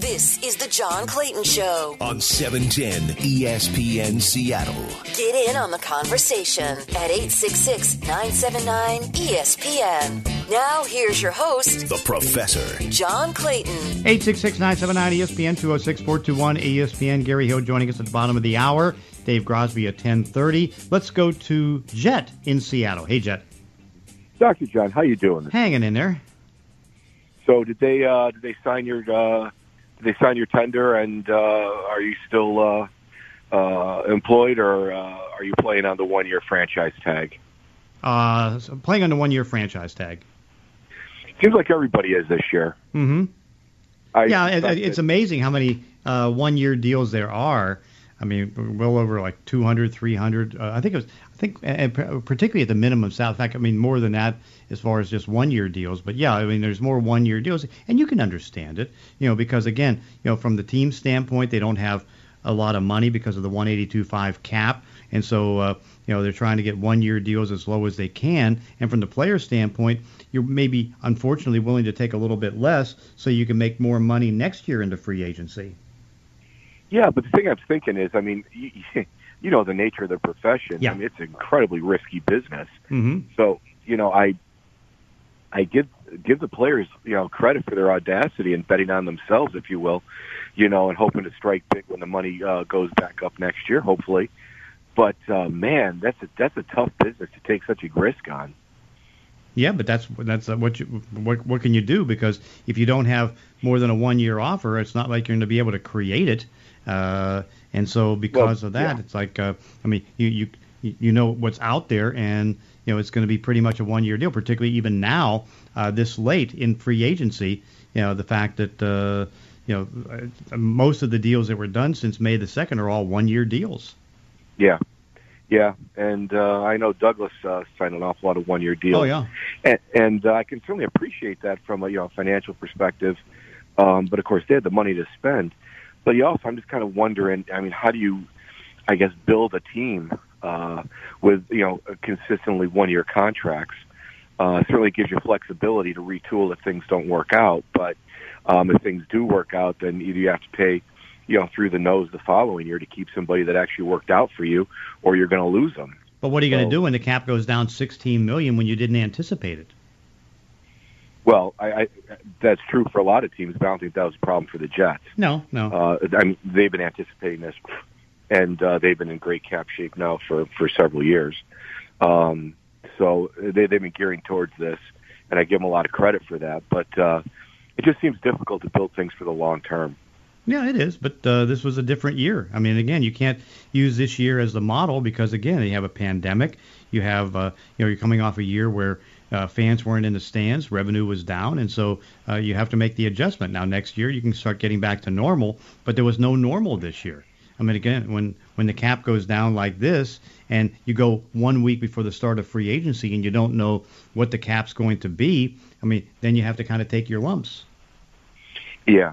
This is the John Clayton Show on 710 ESPN Seattle. Get in on the conversation at 866-979-ESPN. Now here's your host, the Professor, John Clayton. 866-979-ESPN, 206-421-ESPN. Gary Hill joining us at the bottom of the hour. Dave Grosby at 10:30. Let's go to Jet in Seattle. Hey, Jet. Dr. John, how you doing? Hanging in there. So did they sign your tender, and are you still employed, or are you playing on the one-year franchise tag? So I'm playing on the one-year franchise tag. Seems like everybody is this year. Mm-hmm. It's amazing how many one-year deals there are. I mean, well over like 200, 300. And particularly at the minimum South. In fact, I mean, more than that as far as just one-year deals. But yeah, I mean, there's more one-year deals, and you can understand it, because again, from the team standpoint, they don't have a lot of money because of the 182.5 cap, and so they're trying to get one-year deals as low as they can. And from the player standpoint, you're maybe unfortunately willing to take a little bit less so you can make more money next year into free agency. Yeah, but the thing I'm thinking is, I mean, you know the nature of the profession. Yeah. I mean, it's an incredibly risky business. Mm-hmm. So, I give the players, credit for their audacity and betting on themselves, if you will, and hoping to strike big when the money goes back up next year, hopefully. But man, that's a tough business to take such a risk on. Yeah, but that's what can you do? Because if you don't have more than a one-year offer, it's not like you're going to be able to create it. And so because of that, it's like, you know what's out there, and, it's going to be pretty much a one-year deal, particularly even now, this late in free agency, the fact that, most of the deals that were done since May the 2nd are all one-year deals. Yeah. Yeah. And I know Douglas signed an awful lot of one-year deals. Oh, yeah. And I can certainly appreciate that from a financial perspective. But, of course, they had the money to spend. But I'm just kind of wondering, I mean, how do you, I guess, build a team with, consistently one-year contracts? Certainly gives you flexibility to retool if things don't work out. But if things do work out, then either you have to pay, through the nose the following year to keep somebody that actually worked out for you, or you're going to lose them. But what are you going to do when the cap goes down $16 million when you didn't anticipate it? Well, I that's true for a lot of teams, but I don't think that was a problem for the Jets. No. I mean, they've been anticipating this, and they've been in great cap shape now for several years. So they've been gearing towards this, and I give them a lot of credit for that. But it just seems difficult to build things for the long term. Yeah, it is, but this was a different year. I mean, again, you can't use this year as the model because, again, you have a pandemic. You have, you're coming off a year where fans weren't in the stands, revenue was down, and so you have to make the adjustment. Now, next year, you can start getting back to normal, but there was no normal this year. I mean, again, when the cap goes down like this and you go 1 week before the start of free agency and you don't know what the cap's going to be, I mean, then you have to kind of take your lumps. Yeah.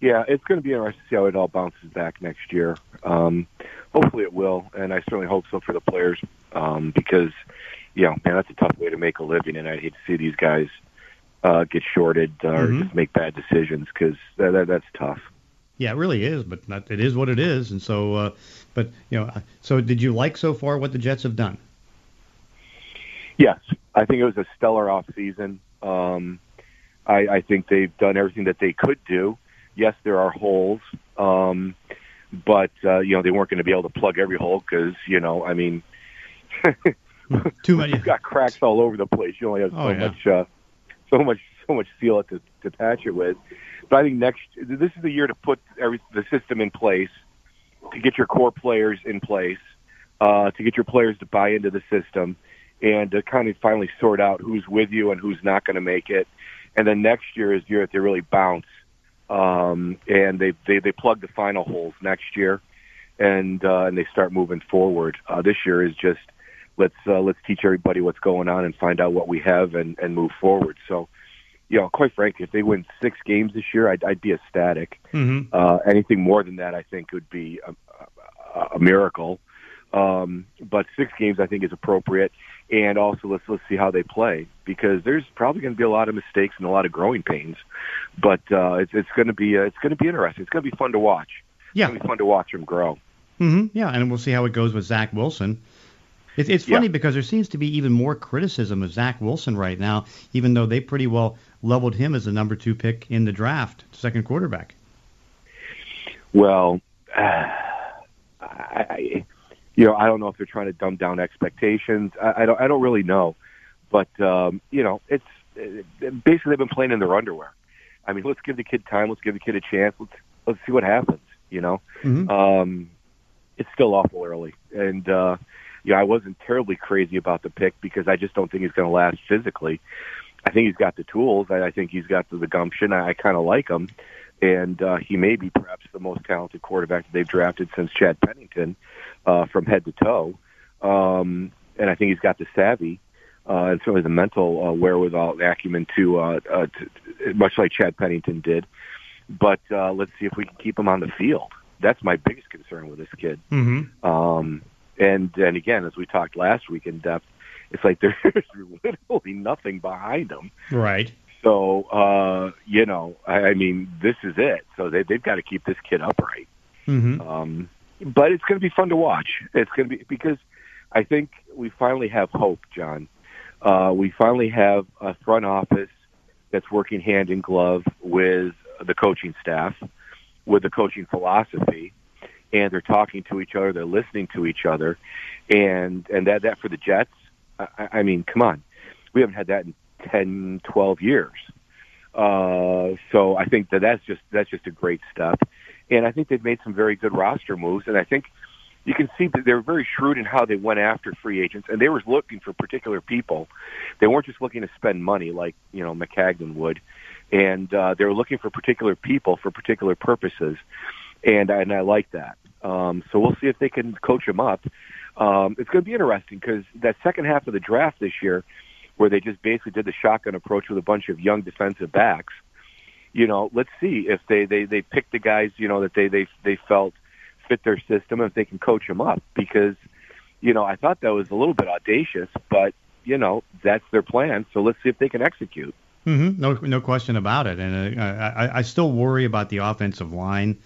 Yeah, it's going to be interesting to see how it all bounces back next year. Hopefully it will, and I certainly hope so for the players because, man, that's a tough way to make a living, and I hate to see these guys get shorted or just make bad decisions because that's tough. Yeah, it really is, but it is what it is. And so, so did you like so far what the Jets have done? Yes, I think it was a stellar offseason. I think they've done everything that they could do. Yes, there are holes, but, they weren't going to be able to plug every hole because, I mean, too many. You've got cracks all over the place. You only have so much seal to patch it with. But I think this is the year to put the system in place, to get your core players in place, to get your players to buy into the system, and to kind of finally sort out who's with you and who's not going to make it. And then next year is the year that they really bounce. And they plug the final holes next year, and they start moving forward. This year is just let's teach everybody what's going on and find out what we have and move forward. So, quite frankly, if they win 6 games this year, I'd be ecstatic. Mm-hmm. Anything more than that, I think, would be a miracle. But 6 games, I think, is appropriate. And also, let's see how they play, because there's probably going to be a lot of mistakes and a lot of growing pains. But it's going to be interesting. It's going to be fun to watch. Yeah, it's going to be fun to watch them grow. Mm-hmm. Yeah, and we'll see how it goes with Zach Wilson. It's funny because there seems to be even more criticism of Zach Wilson right now, even though they pretty well leveled him as the number 2 pick in the draft, second quarterback. Well, I don't know if they're trying to dumb down expectations. I don't really know, but it's basically they've been playing in their underwear. I mean, let's give the kid time. Let's give the kid a chance. Let's see what happens. Mm-hmm. It's still awful early, and I wasn't terribly crazy about the pick because I just don't think he's going to last physically. I think he's got the tools. I think he's got the gumption. I kind of like him, and he may be perhaps the most talented quarterback that they've drafted since Chad Pennington, from head to toe. And I think he's got the savvy and certainly the mental wherewithal, acumen to much like Chad Pennington did. But let's see if we can keep him on the field. That's my biggest concern with this kid. Mm-hmm. And again, as we talked last week in depth, it's like there's literally nothing behind them. Right. So, this is it. So they've got to keep this kid upright. Mm-hmm. But it's going to be fun to watch. It's going to be, because I think we finally have hope, John. We finally have a front office that's working hand in glove with the coaching staff, with the coaching philosophy. And they're talking to each other. They're listening to each other, and that for the Jets. I mean, come on, we haven't had that in 10, 12 years. So I think that's just a great step. And I think they've made some very good roster moves. And I think you can see that they were very shrewd in how they went after free agents, and they were looking for particular people. They weren't just looking to spend money like McCagden would, and they were looking for particular people for particular purposes. And I like that. So we'll see if they can coach him up. It's going to be interesting because that second half of the draft this year, where they just basically did the shotgun approach with a bunch of young defensive backs, let's see if they pick the guys that they felt fit their system, if they can coach them up. Because I thought that was a little bit audacious, but that's their plan. So let's see if they can execute. Mm-hmm. No question about it. And I still worry about the offensive line.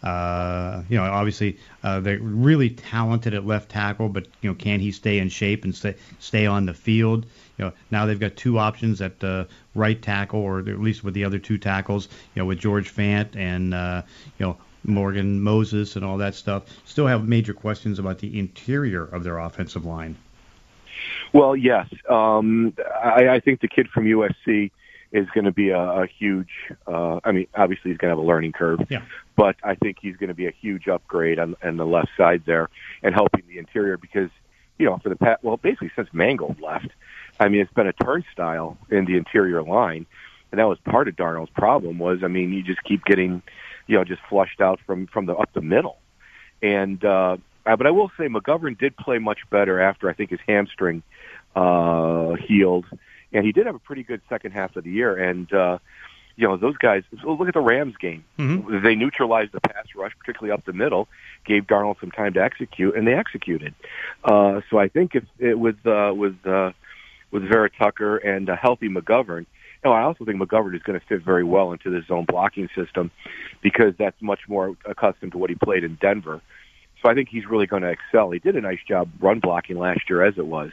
Obviously, they're really talented at left tackle, but can he stay in shape and stay on the field? Now they've got two options at right tackle, or at least with the other two tackles, with George Fant and Morgan Moses and all that stuff. Still have major questions about the interior of their offensive line. Well, yes, I think the kid from USC is going to be a huge. Obviously he's going to have a learning curve, but I think he's going to be a huge upgrade on the left side there and helping the interior because for the past, basically since Mangold left, it's been a turnstile in the interior line, and that was part of Darnold's problem. Was you just keep getting just flushed out from the up the middle, and but I will say McGovern did play much better after I think his hamstring healed. And he did have a pretty good second half of the year. And, those guys, look at the Rams game. Mm-hmm. They neutralized the pass rush, particularly up the middle, gave Darnold some time to execute, and they executed. So I think with Vera Tucker and a healthy McGovern, I also think McGovern is going to fit very well into the zone blocking system because that's much more accustomed to what he played in Denver. So I think he's really going to excel. He did a nice job run blocking last year as it was.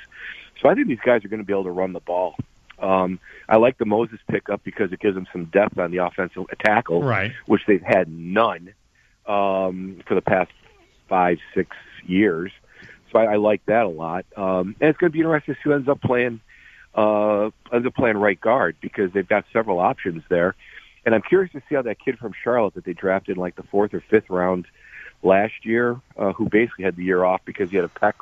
So I think these guys are going to be able to run the ball. I like the Moses pickup because it gives them some depth on the offensive tackle, right, which they've had none for the past 5-6 years. So I like that a lot. And it's going to be interesting to see who ends up playing right guard because they've got several options there. And I'm curious to see how that kid from Charlotte that they drafted in like the 4th or 5th round last year, who basically had the year off because he had a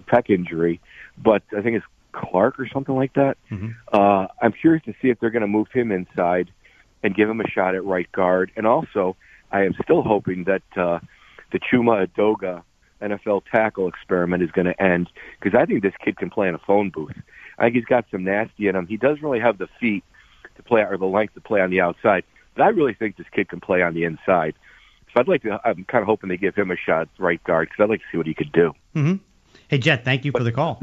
pec injury, but I think it's Clark or something like that. Mm-hmm. I'm curious to see if they're going to move him inside and give him a shot at right guard. And also, I am still hoping that the Chuma Edoga NFL tackle experiment is going to end because I think this kid can play in a phone booth. I think he's got some nasty in him. He doesn't really have the feet to play or the length to play on the outside, but I really think this kid can play on the inside. So I'm kind of hoping they give him a shot at right guard because I'd like to see what he could do. Mm-hmm. Hey, Jet, thank you for the call.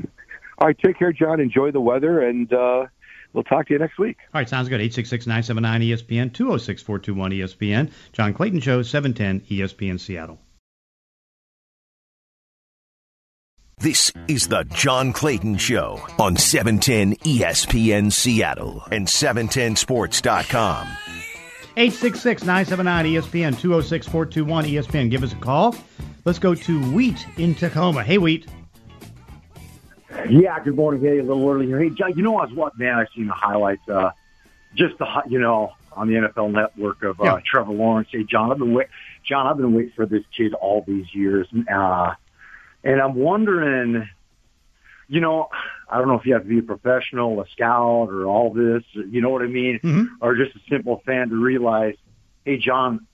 All right, take care, John. Enjoy the weather, and we'll talk to you next week. All right, sounds good. 866-979-ESPN, 206-421-ESPN. John Clayton Show, 710 ESPN Seattle. This is the John Clayton Show on 710 ESPN Seattle and 710sports.com. 866-979-ESPN, 206-421-ESPN. Give us a call. Let's go to Wheat in Tacoma. Hey, Wheat. Yeah, good morning. Hey, a little early here. Hey, John, you know, I was watching, man, I've seen the highlights, just the, you know, on the NFL Network of Trevor Lawrence. Hey, John, I've been waiting for this kid all these years. And I'm wondering, you know, I don't know if you have to be a professional, a scout, or all this, you know what I mean, or just a simple fan to realize, hey, John,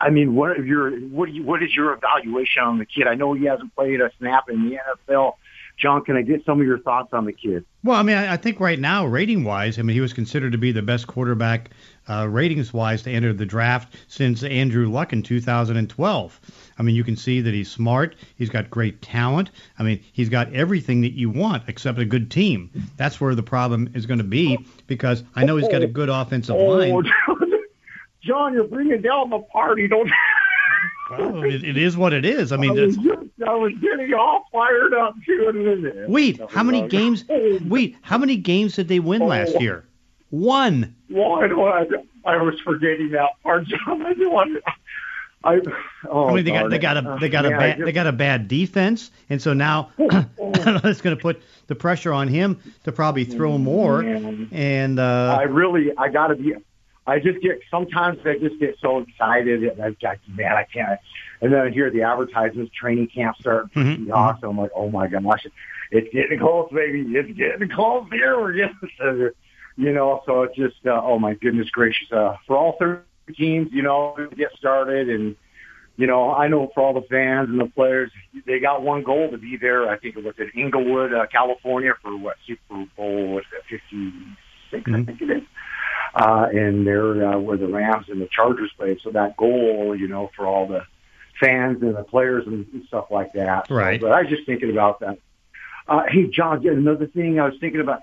I mean, what is your evaluation on the kid? I know he hasn't played a snap in the NFL. John, can I get some of your thoughts on the kid? Well, I mean, I think right now, rating-wise, I mean, he was considered to be the best quarterback ratings-wise to enter the draft since Andrew Luck in 2012. I mean, you can see that he's smart. He's got great talent. I mean, he's got everything that you want except a good team. That's where the problem is going to be, because I know he's got a good offensive line. John, you're bringing down the party. Don't. Well, it is what it is. I mean, I was getting all fired up too. Wait, how many games did they win last year? One. I was forgetting that part, John. I didn't want to. They got a bad defense, and so now it's going to put the pressure on him to probably throw more. And I got to be. I just get so excited, and I'm like, man, I can't. And then I hear the advertisements, training camp start. Awesome. I'm like, oh my gosh, it's getting close, baby. It's getting close here. We're getting, you know. So it's just, oh my goodness gracious. For all 30 teams, you know, get started, and you know, I know for all the fans and the players, they got one goal to be there. I think it was in Inglewood, California, for what Super Bowl 56, I think it is. And there were the Rams and the Chargers played. So that goal, you know, for all the fans and the players and stuff like that. Right. So, but I was just thinking about that. Hey, John, another thing I was thinking about,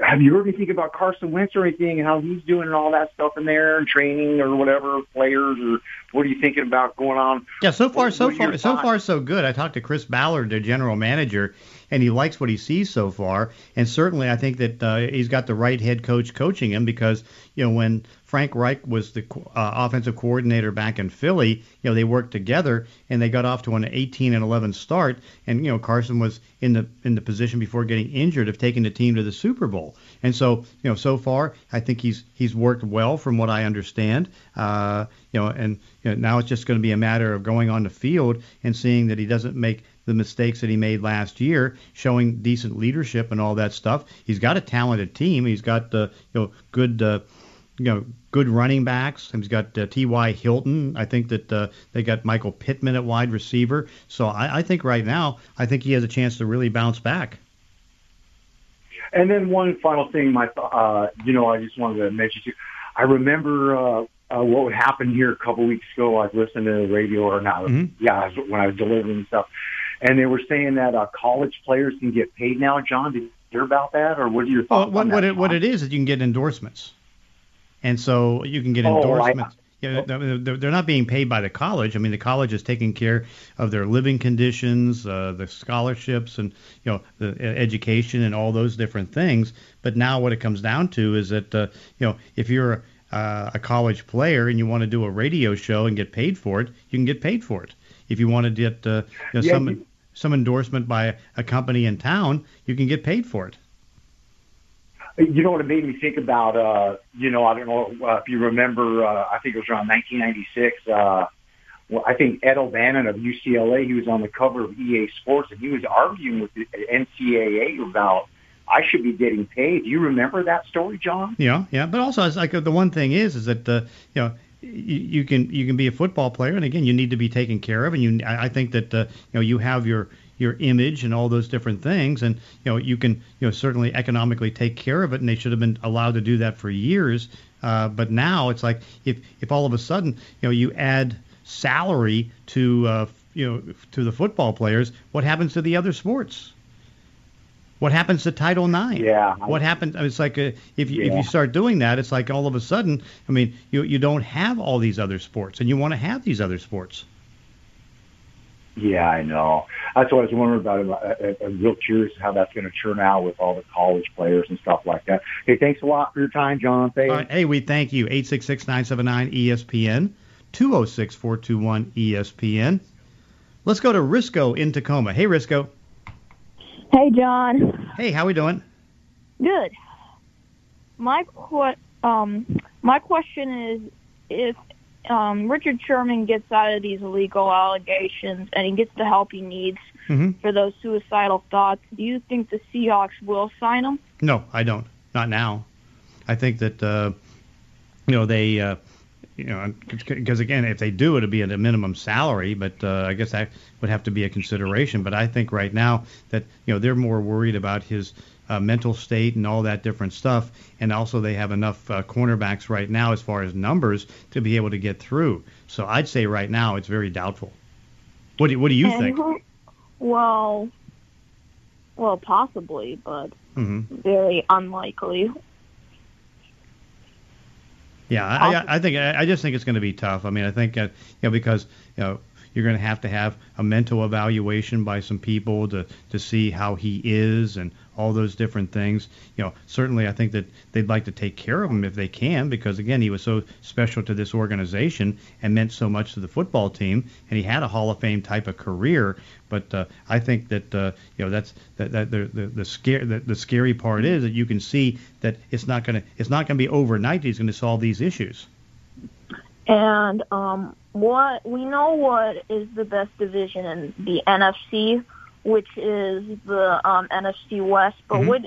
have you heard anything about Carson Wentz or anything and how he's doing and all that stuff in there and training or whatever, players, or what are you thinking about going on? Yeah, so far so good. I talked to Chris Ballard, the general manager, and he likes what he sees so far. And certainly I think that he's got the right head coach coaching him, because, you know, when Frank Reich was the offensive coordinator back in Philly, you know, they worked together and they got off to an 18-11 start. And, you know, Carson was in the position before getting injured of taking the team to the Super Bowl. And so, you know, so far, I think he's worked well from what I understand. You know, and you know, now it's just going to be a matter of going on the field and seeing that he doesn't make the mistakes that he made last year, showing decent leadership and all that stuff. He's got a talented team. He's got good running backs. He's got T.Y. Hilton. I think that they got Michael Pittman at wide receiver. So I think right now, I think he has a chance to really bounce back. And then one final thing, I just wanted to mention to you. I remember what would happen here a couple weeks ago. I was listening to the radio, when I was delivering stuff. And they were saying that college players can get paid now. John, did you hear about that, or what are your thoughts on that? What it is you can get endorsements. And so you can get endorsements. They're not being paid by the college. I mean, the college is taking care of their living conditions, the scholarships, and you know, the education and all those different things. But now what it comes down to is that you know, if you're a college player and you want to do a radio show and get paid for it, you can get paid for it. If you want to get some endorsement by a company in town, you can get paid for it. You know what it made me think about? You know, I don't know if you remember. I think it was around 1996. I think Ed O'Bannon of UCLA, he was on the cover of EA Sports, and he was arguing with the NCAA about, I should be getting paid. Do you remember that story, John? Yeah. But also, it's like the one thing is that you know, you can be a football player, and again, you need to be taken care of, and I think that you know, you have your image and all those different things, and you know, you can, you know, certainly economically take care of it, and they should have been allowed to do that for years, but now it's like if all of a sudden, you know, you add salary to to the football players, what happens to the other sports? What happens to Title IX? Yeah. What happens? I mean, it's like if you start doing that, it's like all of a sudden, I mean, you don't have all these other sports, and you want to have these other sports. Yeah, I know. That's what I was wondering about. I'm real curious how that's going to turn out with all the college players and stuff like that. Hey, thanks a lot for your time, John. Hey, we thank you. 866-979-ESPN, 206-421-ESPN. Let's go to Risco in Tacoma. Hey, Risco. Hey, John. Hey, how we doing? Good. My question is if Richard Sherman gets out of these illegal allegations and he gets the help he needs for those suicidal thoughts, do you think the Seahawks will sign him? No, I don't. Not now. I think that, they, because, again, if they do, it'll be at a minimum salary, but I guess that would have to be a consideration. But I think right now that, they're more worried about his mental state and all that different stuff, and also they have enough cornerbacks right now as far as numbers to be able to get through. So I'd say right now it's very doubtful. What do you think? Well, possibly, but very unlikely. Yeah, I just think it's going to be tough. I mean, I think because you're going to have a mental evaluation by some people to see how he is and all those different things. Certainly I think that they'd like to take care of him if they can, because, again, he was so special to this organization and meant so much to the football team, and he had a Hall of Fame type of career. But I think that the scary part is that you can see that it's not going to be overnight. He's going to solve these issues. And what we know, what is the best division in the NFC, which is the NFC West, but which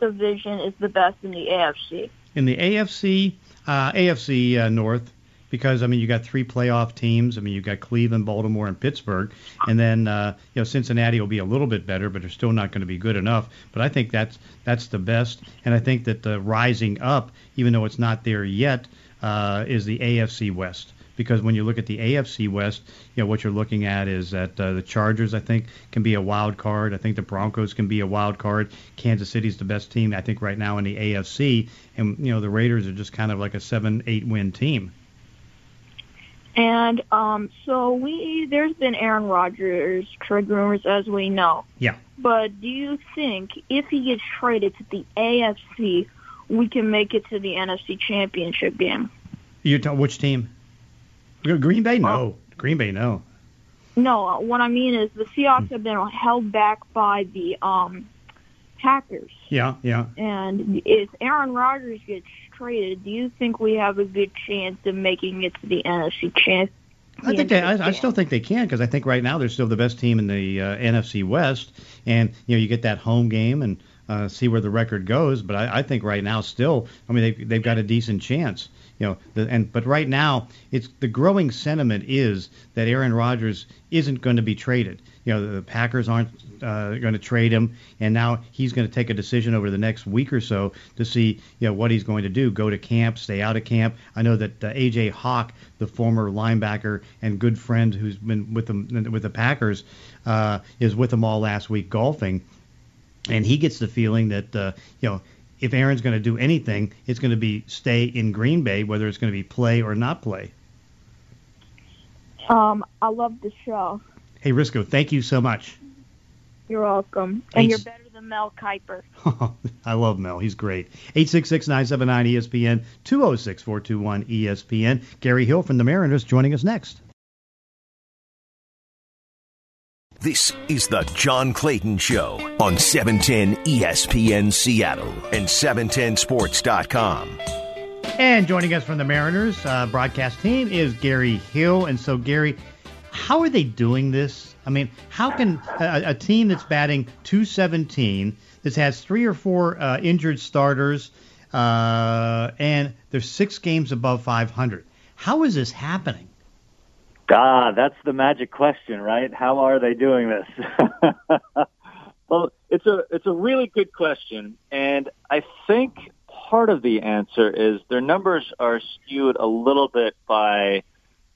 division is the best in the AFC? In the AFC North, because, I mean, you got three playoff teams. I mean, you got Cleveland, Baltimore, and Pittsburgh. And then, Cincinnati will be a little bit better, but they're still not going to be good enough. But I think that's the best. And I think that the rising up, even though it's not there yet, is the AFC West. Because when you look at the AFC West, what you're looking at is that the Chargers, I think, can be a wild card. I think the Broncos can be a wild card. Kansas City's the best team, I think, right now in the AFC. And, the Raiders are just kind of like a 7-8 win team. And there's been Aaron Rodgers trade rumors, as we know. Yeah. But do you think if he gets traded to the AFC, we can make it to the NFC Championship game? Which team? Green Bay, no. Green Bay, no. No, what I mean is the Seahawks have been held back by the Packers. Yeah. And if Aaron Rodgers gets traded, do you think we have a good chance of making it to the NFC Championship? I still think they can, because I think right now they're still the best team in the NFC West, and you get that home game and see where the record goes. But I think right now still, I mean, they've got a decent chance. But right now, it's the growing sentiment is that Aaron Rodgers isn't going to be traded. The Packers aren't going to trade him, and now he's going to take a decision over the next week or so to see what he's going to do. Go to camp, stay out of camp. I know that A.J. Hawk, the former linebacker and good friend who's been with the Packers, is with them all last week golfing, and he gets the feeling that if Aaron's going to do anything, it's going to be stay in Green Bay, whether it's going to be play or not play. I love the show. Hey, Risco, thank you so much. You're welcome. And you're better than Mel Kiper. I love Mel. He's great. 866-979-ESPN, 206-421-ESPN. Gary Hill from the Mariners joining us next. This is the John Clayton Show on 710 ESPN Seattle and 710sports.com. And joining us from the Mariners broadcast team is Gary Hill. And so, Gary, how are they doing this? I mean, how can a team that's batting .217, that has three or four injured starters, and they're six games above 500, how is this happening? That's the magic question, right? How are they doing this? Well, it's a really good question, and I think part of the answer is their numbers are skewed a little bit by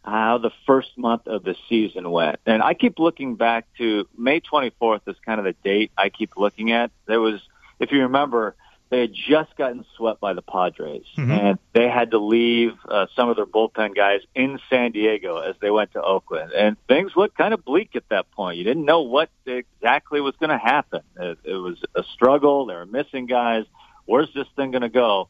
how the first month of the season went. And I keep looking back to May 24th is kind of the date I keep looking at. There was, if you remember, they had just gotten swept by the Padres, mm-hmm. and they had to leave some of their bullpen guys in San Diego as they went to Oakland. And things looked kind of bleak at that point. You didn't know what exactly was going to happen. It was a struggle. They were missing guys. Where's this thing going to go?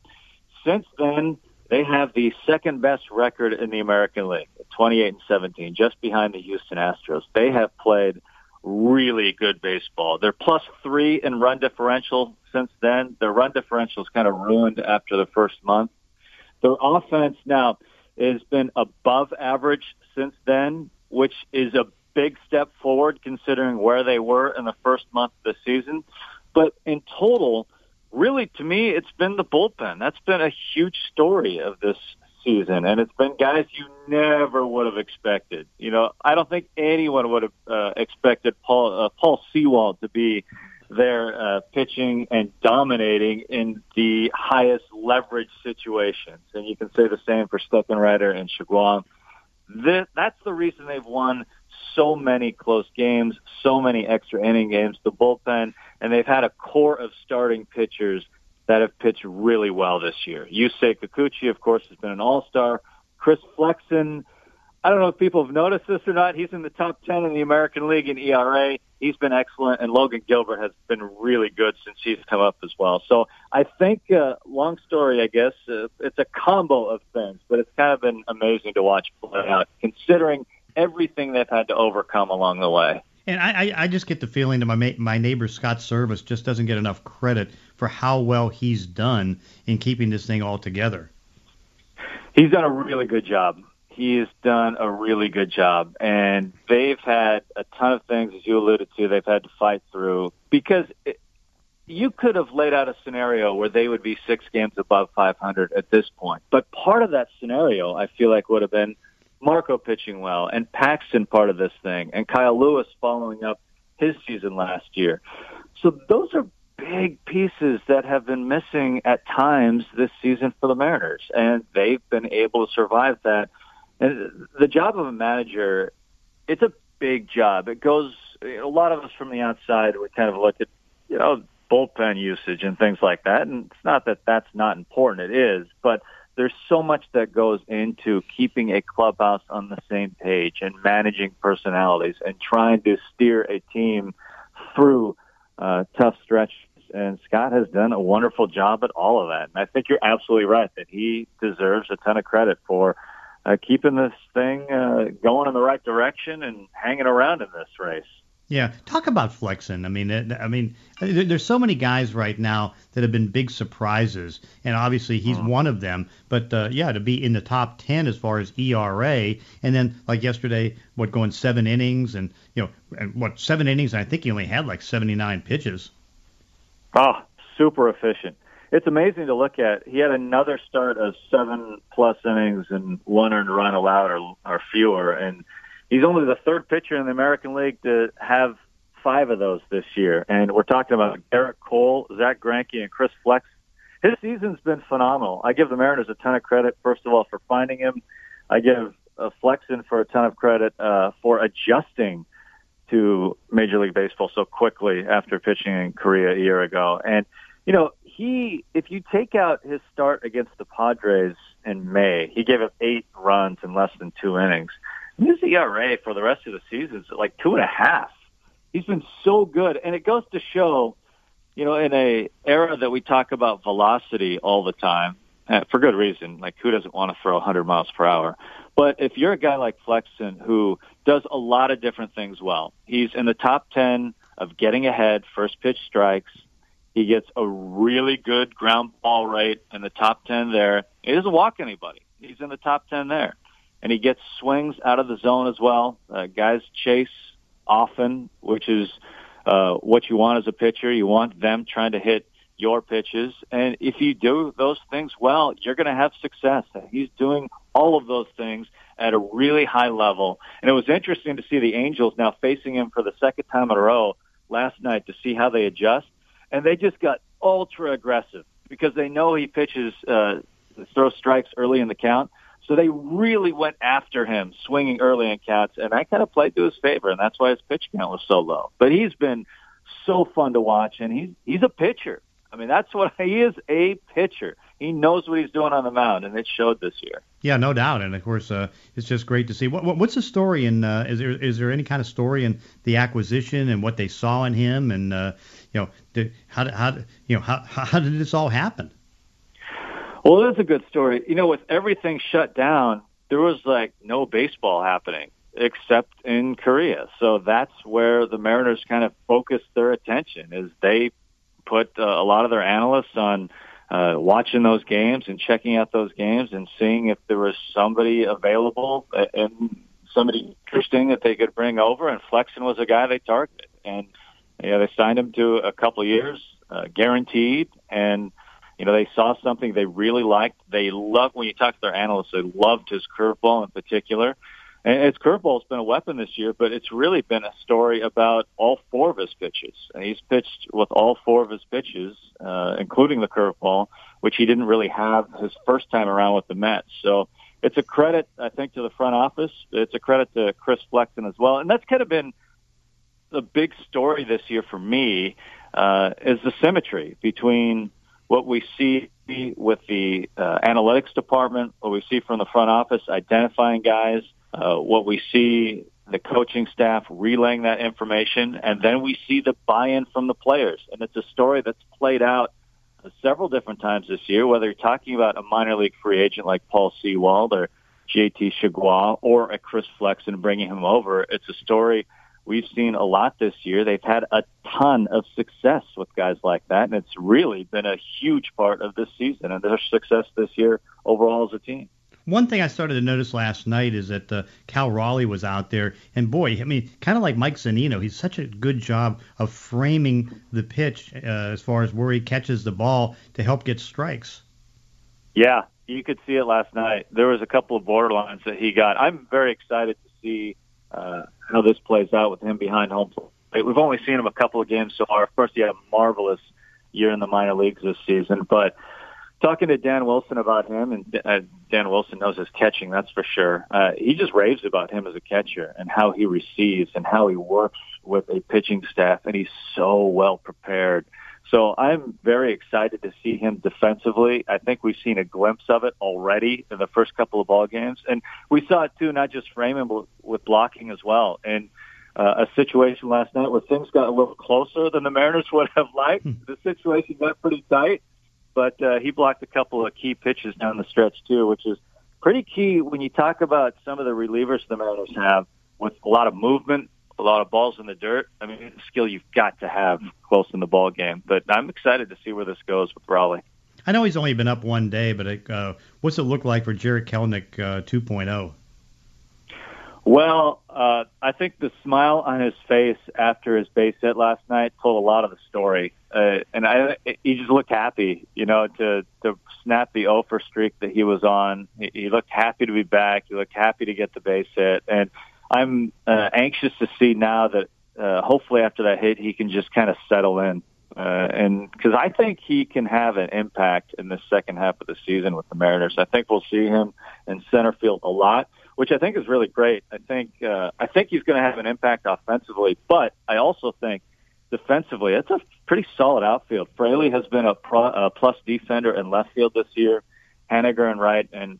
Since then, they have the second-best record in the American League, 28-17, just behind the Houston Astros. They have played really good baseball. They're plus +3 in run differential since then. Their run differential is kind of ruined after the first month. Their offense now has been above average since then, which is a big step forward considering where they were in the first month of the season. But in total, really, to me, it's been the bullpen. That's been a huge story of this season, and it's been guys you never would have expected. You know, I don't think anyone would have expected Paul Sewald to be there pitching and dominating in the highest leverage situations. And you can say the same for Steppenrider and Chagua. That's the reason they've won so many close games, so many extra inning games, the bullpen, and they've had a core of starting pitchers that have pitched really well this year. Yusei Kikuchi, of course, has been an all-star. Chris Flexen, I don't know if people have noticed this or not. He's in the top 10 in the American League in ERA. He's been excellent, and Logan Gilbert has been really good since he's come up as well. So I think, long story, I guess, it's a combo of things, but it's kind of been amazing to watch play out, considering everything they've had to overcome along the way. And I just get the feeling that my neighbor Scott Service just doesn't get enough credit for how well he's done in keeping this thing all together. He's done a really good job. He's done a really good job. And they've had a ton of things, as you alluded to, they've had to fight through. Because you could have laid out a scenario where they would be 6 games above 500 at this point. But part of that scenario, I feel like, would have been Marco pitching well, and Paxton part of this thing, and Kyle Lewis following up his season last year. So those are big pieces that have been missing at times this season for the Mariners, and they've been able to survive that. And the job of a manager, it's a big job. It goes, a lot of us from the outside, we kind of look at, bullpen usage and things like that, and it's not that that's not important. It is, but there's so much that goes into keeping a clubhouse on the same page and managing personalities and trying to steer a team through tough stretches. And Scott has done a wonderful job at all of that. And I think you're absolutely right that he deserves a ton of credit for keeping this thing going in the right direction and hanging around in this race. Yeah, talk about Flexen. I mean, there's so many guys right now that have been big surprises, and obviously he's one of them. But to be in the top 10 as far as ERA, and then like yesterday, going 7 innings, and 7 innings, and I think he only had 79 pitches. Oh, super efficient. It's amazing to look at. He had another start of 7+ innings and 1 earned run allowed or fewer, and he's only the 3rd pitcher in the American League to have 5 of those this year. And we're talking about Garrett Cole, Zach Greinke, and Chris Flexen. His season's been phenomenal. I give the Mariners a ton of credit, first of all, for finding him. I give Flexen for a ton of credit for adjusting to Major League Baseball so quickly after pitching in Korea a year ago. And, if you take out his start against the Padres in May, he gave up 8 runs in less than 2 innings. His ERA for the rest of the season is 2.5. He's been so good. And it goes to show, in a era that we talk about velocity all the time, for good reason, who doesn't want to throw 100 miles per hour? But if you're a guy like Flexen who does a lot of different things well, he's in the top 10 of getting ahead, first pitch strikes. He gets a really good ground ball rate in the top 10 there. He doesn't walk anybody. He's in the top 10 there. And he gets swings out of the zone as well. Guys chase often, which is what you want as a pitcher. You want them trying to hit your pitches. And if you do those things well, you're going to have success. He's doing all of those things at a really high level. And it was interesting to see the Angels now facing him for the second time in a row last night to see how they adjust. And they just got ultra aggressive because they know he pitches, throws strikes early in the count. So they really went after him, swinging early in counts, and that kind of played to his favor, and that's why his pitch count was so low. But he's been so fun to watch, and he's a pitcher. I mean, that's what he is, a pitcher. He knows what he's doing on the mound, and it showed this year. Yeah, no doubt. And, of course, it's just great to see. What's the story? And is there any kind of story in the acquisition and what they saw in him? And, how did this all happen? Well, it is a good story. You know, with everything shut down, there was, like, no baseball happening except in Korea. So that's where the Mariners kind of focused their attention, is they put a lot of their analysts on watching those games and checking out those games and seeing if there was somebody available and somebody interesting that they could bring over. And Flexen was a guy they targeted. And, you know, they signed him to a couple of years, guaranteed. And, you know, they saw something they really liked. They love, when you talk to their analysts, they loved his curveball in particular. And his curveball has been a weapon this year, but it's really been a story about all four of his pitches. And he's pitched with all four of his pitches, including the curveball, which he didn't really have his first time around with the Mets. So it's a credit, I think, to the front office. It's a credit to Chris Flexen as well. And that's kind of been the big story this year for me, is the symmetry between what we see with the analytics department, what we see from the front office identifying guys, what we see the coaching staff relaying that information, and then we see the buy-in from the players. And it's a story that's played out several different times this year, whether you're talking about a minor league free agent like Paul Sewald or J.T. Chagua or a Chris Flexen bringing him over. It's a story we've seen a lot this year. They've had a ton of success with guys like that, and it's really been a huge part of this season and their success this year overall as a team. One thing I started to notice last night is that Cal Raleigh was out there, and boy, I mean, kind of like Mike Zunino, he's such a good job of framing the pitch as far as where he catches the ball to help get strikes. Yeah, you could see it last night. There was a couple of borderlines that he got. I'm very excited to see how this plays out with him behind home plate. We've only seen him a couple of games so far. Of course, he had a marvelous year in the minor leagues this season, but talking to Dan Wilson about him, and Dan Wilson knows his catching, that's for sure. He just raves about him as a catcher and how he receives and how he works with a pitching staff, and he's so well prepared. So I'm very excited to see him defensively. I think we've seen a glimpse of it already in the first couple of ball games. And we saw it, too, not just framing, but with blocking as well. And a situation last night where things got a little closer than the Mariners would have liked. The situation got pretty tight. But he blocked a couple of key pitches down the stretch, too, which is pretty key when you talk about some of the relievers the Mariners have with a lot of movement, a lot of balls in the dirt. I mean, it's a skill you've got to have close in the ball game. But I'm excited to see where this goes with Raleigh. I know he's only been up one day, but what's it look like for Jared Kelnick 2.0? Well, I think the smile on his face after his base hit last night told a lot of the story. He just looked happy, you know, to snap the 0-for streak that he was on. He looked happy to be back. He looked happy to get the base hit. And I'm anxious to see now that hopefully after that hit he can just kind of settle in. And because I think he can have an impact in the second half of the season with the Mariners. I think we'll see him in center field a lot, which I think is really great. I think he's going to have an impact offensively, but I also think defensively, it's a pretty solid outfield. Fraley has been a plus defender in left field this year. Haniger in right and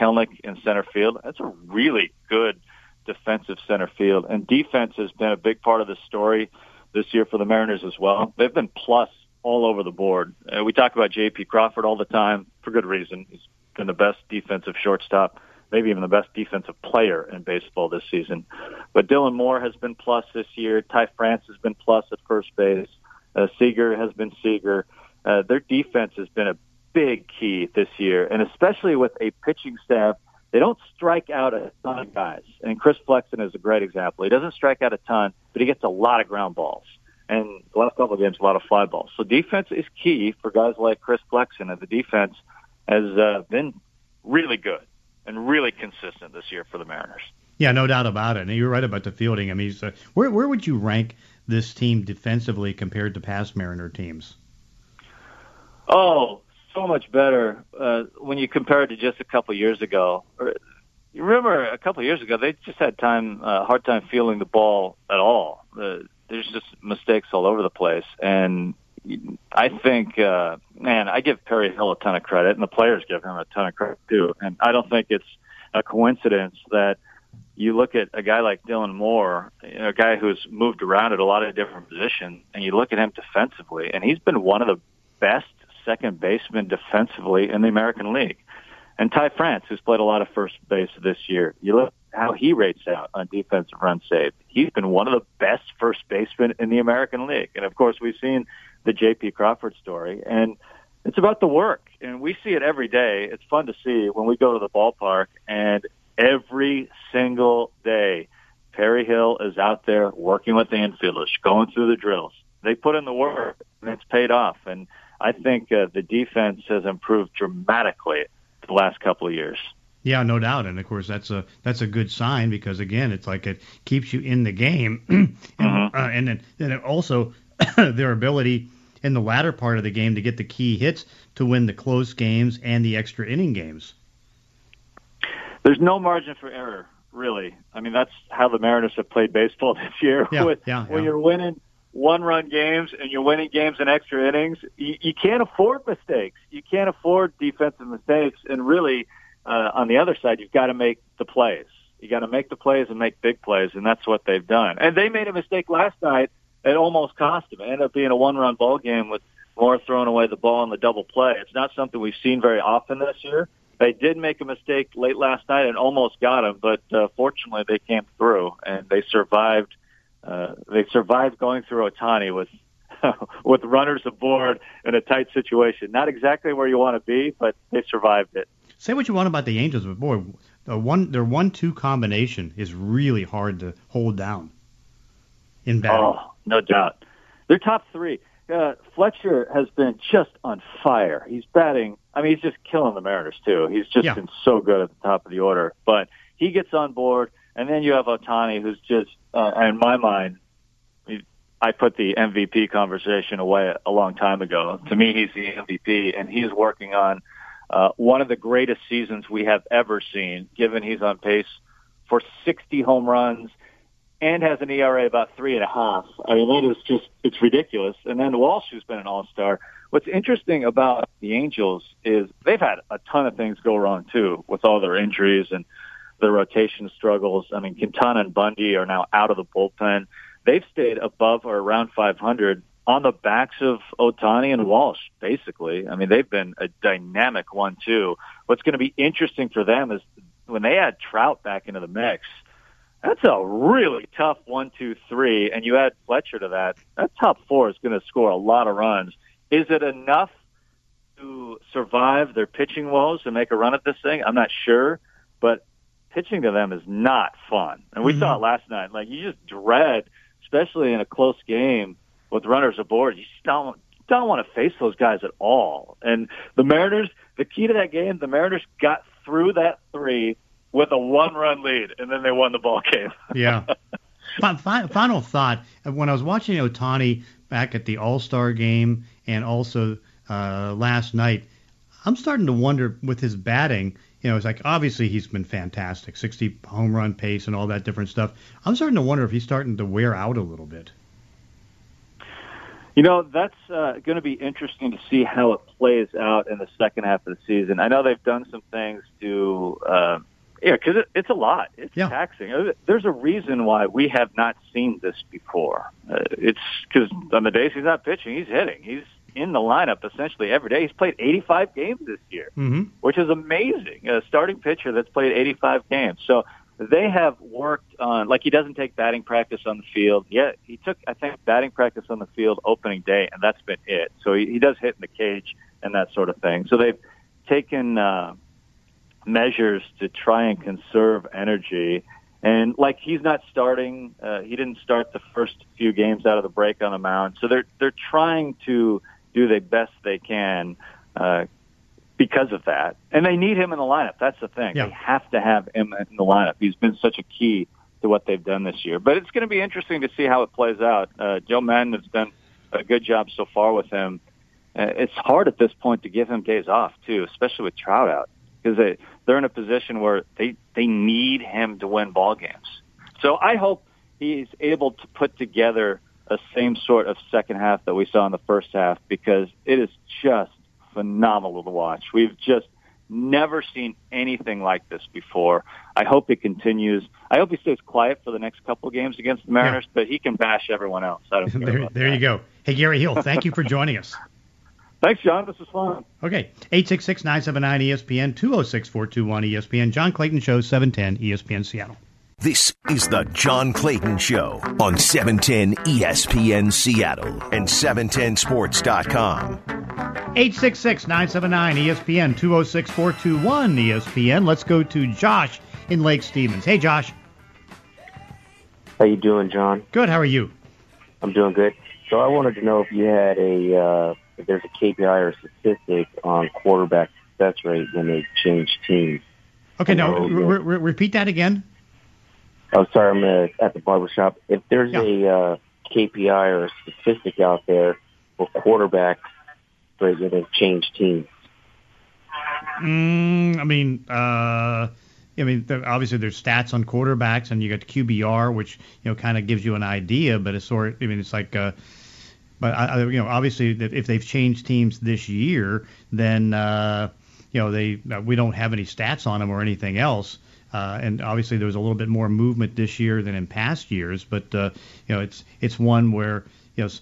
Kelnick in center field. That's a really good defensive center field. And defense has been a big part of the story this year for the Mariners as well. They've been plus all over the board. We talk about J.P. Crawford all the time for good reason. He's been the best defensive shortstop, maybe even the best defensive player in baseball this season. But Dylan Moore has been plus this year. Ty France has been plus at first base. Seager has been Seager. Their defense has been a big key this year, and especially with a pitching staff, they don't strike out a ton of guys. And Chris Flexen is a great example. He doesn't strike out a ton, but he gets a lot of ground balls. And the last couple of games, a lot of fly balls. So defense is key for guys like Chris Flexen, and the defense has been really good and really consistent this year for the Mariners. Yeah, no doubt about it. And you're right about the fielding. I mean, where would you rank this team defensively compared to past Mariner teams? Oh, so much better when you compare it to just a couple years ago. You remember a couple years ago, they just had hard time fielding the ball at all. There's just mistakes all over the place. And I think, I give Perry Hill a ton of credit, and the players give him a ton of credit too. And I don't think it's a coincidence that you look at a guy like Dylan Moore, a guy who's moved around at a lot of different positions, and you look at him defensively, and he's been one of the best second basemen defensively in the American League. And Ty France, who's played a lot of first base this year, you look at how he rates out on defensive run saved. He's been one of the best first basemen in the American League. And, of course, we've seen the J.P. Crawford story, and it's about the work. And we see it every day. It's fun to see when we go to the ballpark, and every single day Perry Hill is out there working with the infielders, going through the drills. They put in the work, and it's paid off. And I think the defense has improved dramatically the last couple of years. Yeah, no doubt. And, of course, that's a good sign because, again, it's like it keeps you in the game. and then also their ability in the latter part of the game to get the key hits to win the close games and the extra inning games. There's no margin for error, really. I mean, that's how the Mariners have played baseball this year. When you're winning one-run games and you're winning games in extra innings, you can't afford mistakes. You can't afford defensive mistakes. And really, on the other side, you've got to make the plays. You got to make the plays and make big plays, and that's what they've done. And they made a mistake last night that almost cost them. It ended up being a one-run ball game with Moore throwing away the ball on the double play. It's not something we've seen very often this year. They did make a mistake late last night and almost got him, but fortunately they came through and they survived. They survived going through Ohtani with runners aboard in a tight situation. Not exactly where you want to be, but they survived it. Say what you want about the Angels, but boy, their 1-2 combination is really hard to hold down in battle. Oh, no doubt. They're top three. Fletcher has been just on fire. He's batting. I mean, he's just killing the Mariners, too. He's just been so good at the top of the order. But he gets on board, and then you have Ohtani, who's just, in my mind, I put the MVP conversation away a long time ago. To me, he's the MVP, and he's working on one of the greatest seasons we have ever seen, given he's on pace for 60 home runs and has an ERA about 3.5. I mean, that is just, it's ridiculous. And then Walsh, who's been an all-star. What's interesting about the Angels is they've had a ton of things go wrong, too, with all their injuries and their rotation struggles. I mean, Quintana and Bundy are now out of the bullpen. They've stayed above or around 500 on the backs of Ohtani and Walsh, basically. I mean, they've been a dynamic 1-2. What's going to be interesting for them is when they add Trout back into the mix, that's a really tough 1-2-3, and you add Fletcher to that, that top four is going to score a lot of runs. Is it enough to survive their pitching woes and make a run at this thing? I'm not sure, but pitching to them is not fun. And we saw it last night. Like, you just dread, especially in a close game with runners aboard, you just don't want to face those guys at all. And the Mariners, the key to that game, the Mariners got through that three with a one-run lead, and then they won the ball game. Yeah. Final thought, when I was watching Ohtani back at the All-Star game and also last night, I'm starting to wonder with his batting, you know, it's like obviously he's been fantastic, 60 home run pace and all that different stuff. I'm starting to wonder if he's starting to wear out a little bit. You know, that's going to be interesting to see how it plays out in the second half of the season. I know they've done some things to because it's a lot. It's taxing. There's a reason why we have not seen this before. It's because on the days he's not pitching, he's hitting. He's in the lineup essentially every day. He's played 85 games this year, which is amazing. A starting pitcher that's played 85 games. So they have worked on, like he doesn't take batting practice on the field. Yeah, he took, I think, batting practice on the field opening day, and that's been it. So he does hit in the cage and that sort of thing. So they've taken measures to try and conserve energy. And like he's not starting, he didn't start the first few games out of the break on the mound. So they're trying to do the best they can because of that. And they need him in the lineup. That's the thing. Yeah. They have to have him in the lineup. He's been such a key to what they've done this year. But it's going to be interesting to see how it plays out. Joe Madden has done a good job so far with him. It's hard at this point to give him days off, too, especially with Trout out, because they're in a position where they need him to win ball games. So I hope he's able to put together a same sort of second half that we saw in the first half, because it is just phenomenal to watch. We've just never seen anything like this before. I hope it continues. I hope he stays quiet for the next couple of games against the Mariners, but he can bash everyone else. I don't care about there that. You go. Hey, Gary Hill, thank you for joining us. Thanks, John. This was fun. Okay. 866-979-ESPN, 206-421-ESPN. John Clayton Show, 710 ESPN Seattle. This is the John Clayton Show on 710 ESPN Seattle and 710sports.com. 866-979-ESPN, 206-421-ESPN. Let's go to Josh in Lake Stevens. Hey, Josh. How you doing, John? Good. How are you? I'm doing good. So I wanted to know if you had a... if there's a KPI or statistic on quarterback success rate when they change teams. Okay, now repeat that again. Oh, sorry, I'm at the barbershop. If there's a KPI or a statistic out there for quarterbacks when they change teams. I mean, obviously there's stats on quarterbacks, and you got the QBR, which kind of gives you an idea, but it's sort. I mean, it's like. But obviously, if they've changed teams this year, then we don't have any stats on them or anything else. And obviously, there was a little bit more movement this year than in past years. But it's one where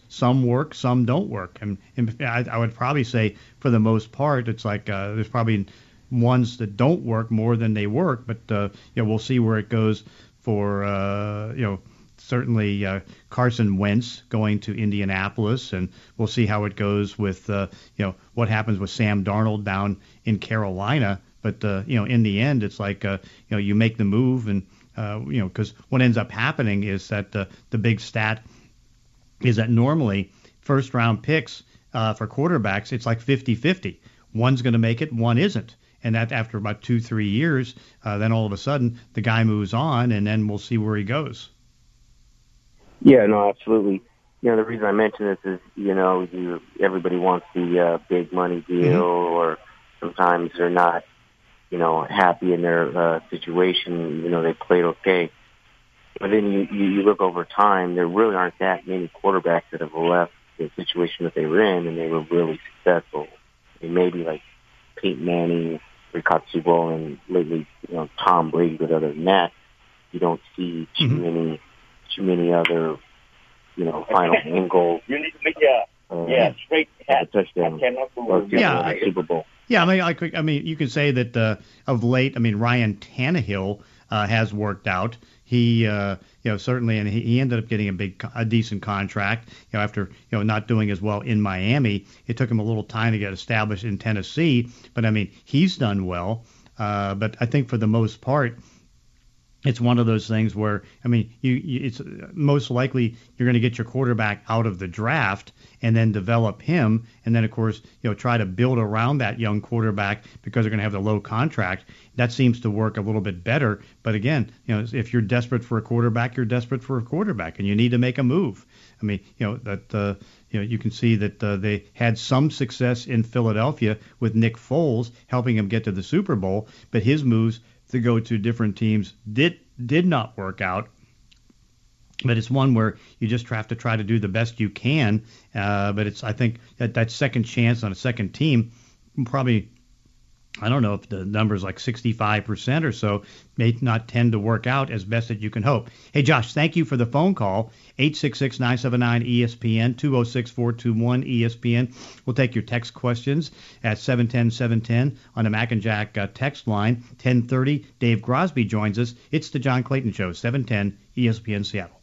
some work, some don't work. And I would probably say for the most part, it's like there's probably ones that don't work more than they work. But we'll see where it goes for Certainly Carson Wentz going to Indianapolis, and we'll see how it goes with, what happens with Sam Darnold down in Carolina. But, in the end, it's like, you make the move and, because what ends up happening is that the big stat is that normally first round picks for quarterbacks, it's like 50-50. One's going to make it, one isn't. And that after about 2-3 years, then all of a sudden the guy moves on, and then we'll see where he goes. Yeah, no, absolutely. The reason I mention this is, everybody wants the big money deal, or sometimes they're not, happy in their situation, they played okay. But then you look over time, there really aren't that many quarterbacks that have left the situation that they were in, and they were really successful. I mean, maybe like Peyton Manning, Rick Hatsubo, and lately, Tom Brady, but other than that, you don't see too many... too many other, final end goals. You need to make straight touchdown. Super Bowl. Yeah, I mean, you can say that of late. I mean, Ryan Tannehill has worked out. He, certainly, and he ended up getting a decent contract. After not doing as well in Miami, it took him a little time to get established in Tennessee. But I mean, he's done well. But I think for the most part, it's one of those things where, I mean, it's most likely you're going to get your quarterback out of the draft and then develop him. And then, of course, try to build around that young quarterback because they're going to have the low contract. That seems to work a little bit better. But again, if you're desperate for a quarterback, you're desperate for a quarterback and you need to make a move. I mean, you can see that they had some success in Philadelphia with Nick Foles helping him get to the Super Bowl, but his moves to go to different teams did not work out. But it's one where you just have to try to do the best you can. But it's, I think, that second chance on a second team, probably, I don't know if the number's like 65% or so, may not tend to work out as best that you can hope. Hey, Josh, thank you for the phone call. 866-979-ESPN, 206-421-ESPN. We'll take your text questions at 710-710 on the Mac and Jack text line. 10:30, Dave Grosby joins us. It's the John Clayton Show, 710 ESPN Seattle.